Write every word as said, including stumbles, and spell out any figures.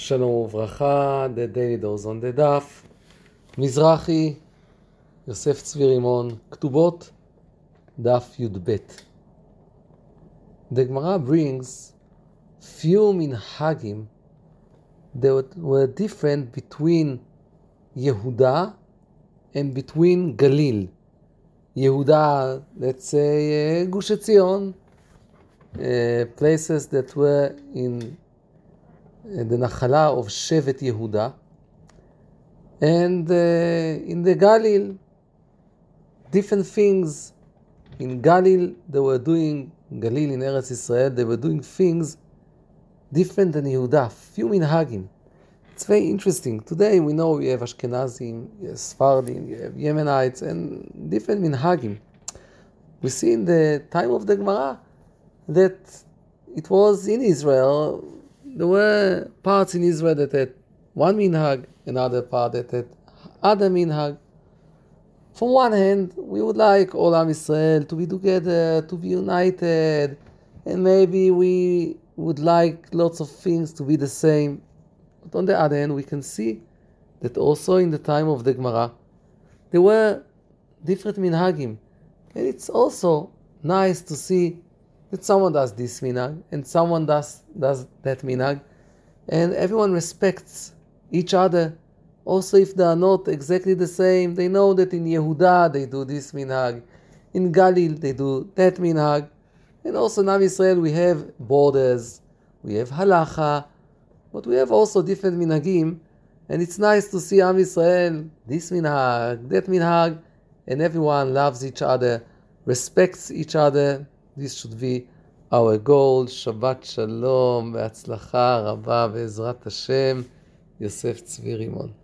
Shalom and Bracha, the daily dose on the daf. Mizrahi, Yosef Tzvirimon, Ktubot, daf Yudbet. The Gemara brings few minhagim that were different between Yehuda and between Galil. Yehuda, let's say, uh, Gush Etzion, uh, places that were in the Nachala of Shevet Yehuda, and uh, in the Galil, different things. In Galil, they were doing, Galil in Eretz Yisrael, they were doing things different than Yehuda, few minhagim. It's very interesting. Today we know we have Ashkenazim, we have Sephardi, we have Yemenites, and different minhagim. We see in the time of the Gemara that it was in Israel. There were parts in Israel that had one minhag, another part that had other minhag. From one hand, we would like all Am Yisrael to be together, to be united, and maybe we would like lots of things to be the same. But on the other hand, we can see that also in the time of the Gemara, there were different minhagim. And it's also nice to see that someone does this minhag, and someone does does that minhag, and everyone respects each other. Also, if they are not exactly the same, they know that in Yehuda they do this minhag, in Galil they do that minhag, and also in Am Yisrael we have borders, we have halacha, but we have also different minhagim, and it's nice to see Am Yisrael, this minhag, that minhag, and everyone loves each other, respects each other. This should be our goal. Shabbat Shalom, Be'atzlacha Rabba, Be'ezrat Hashem, Yosef Tzvi Rimon.